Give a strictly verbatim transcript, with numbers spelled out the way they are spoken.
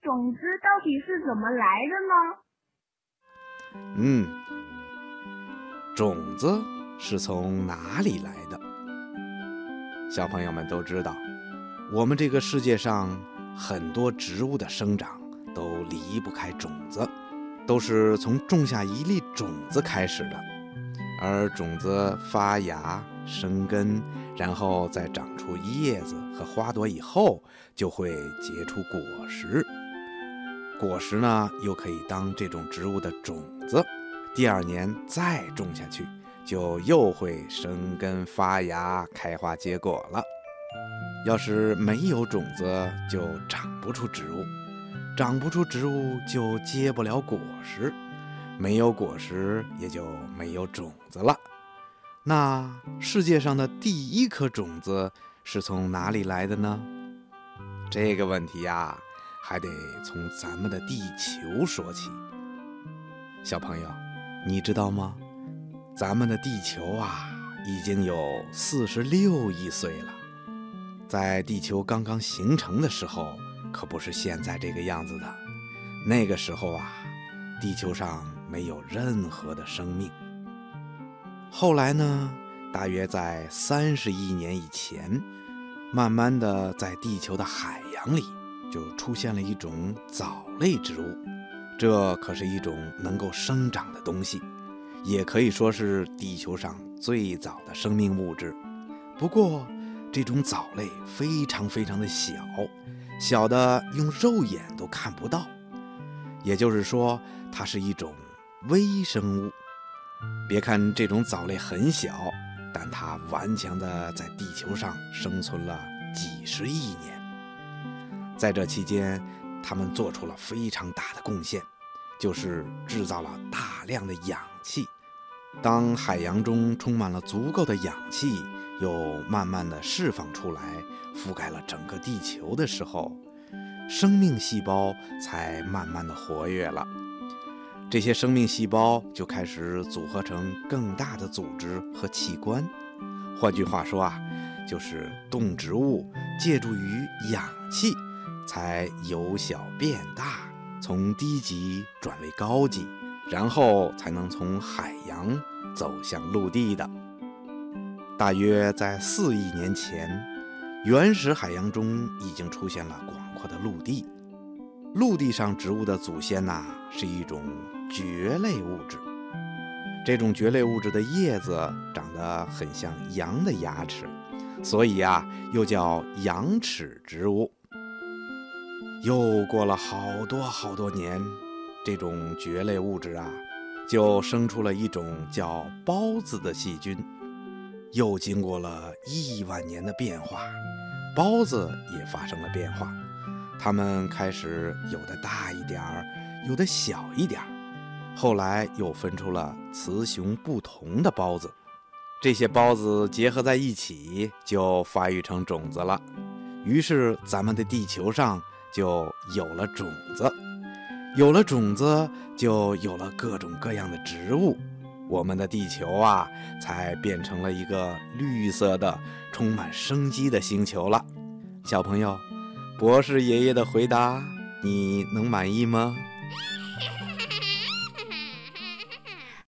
种子到底是怎么来的呢？嗯，种子是从哪里来的？小朋友们都知道，我们这个世界上很多植物的生长都离不开种子，都是从种下一粒种子开始的，而种子发芽生根，然后再长出叶子和花朵以后，就会结出果实。果实呢，又可以当这种植物的种子，第二年再种下去，就又会生根发芽开花结果了。要是没有种子，就长不出植物，长不出植物就结不了果实，没有果实也就没有种子了。那世界上的第一颗种子是从哪里来的呢？这个问题呀、啊，还得从咱们的地球说起。小朋友，你知道吗？咱们的地球啊，已经有四十六亿岁了。在地球刚刚形成的时候，可不是现在这个样子的。那个时候啊，地球上没有任何的生命。后来呢，大约在三十亿年以前，慢慢的在地球的海洋里就出现了一种藻类植物，这可是一种能够生长的东西，也可以说是地球上最早的生命物质。不过，这种藻类非常非常的小，小的用肉眼都看不到，也就是说，它是一种微生物。别看这种藻类很小，但它顽强地在地球上生存了几十亿年。在这期间，它们做出了非常大的贡献，就是制造了大量的氧气。当海洋中充满了足够的氧气，又慢慢地释放出来，覆盖了整个地球的时候，生命细胞才慢慢地活跃了。这些生命细胞就开始组合成更大的组织和器官。换句话说啊，就是动植物借助于氧气，才由小变大，从低级转为高级，然后才能从海洋走向陆地的。大约在四亿年前，原始海洋中已经出现了广阔的陆地。陆地上植物的祖先呐，是一种蕨类物质。这种蕨类物质的叶子长得很像羊的牙齿，所以啊，又叫羊齿植物。又过了好多好多年，这种蕨类物质啊，就生出了一种叫孢子的细菌。又经过了亿万年的变化，孢子也发生了变化，它们开始有的大一点儿，有的小一点儿，后来又分出了雌雄不同的孢子。这些孢子结合在一起，就发育成种子了。于是咱们的地球上就有了种子，有了种子，就有了各种各样的植物。我们的地球啊，才变成了一个绿色的、充满生机的星球了。小朋友，博士爷爷的回答，你能满意吗？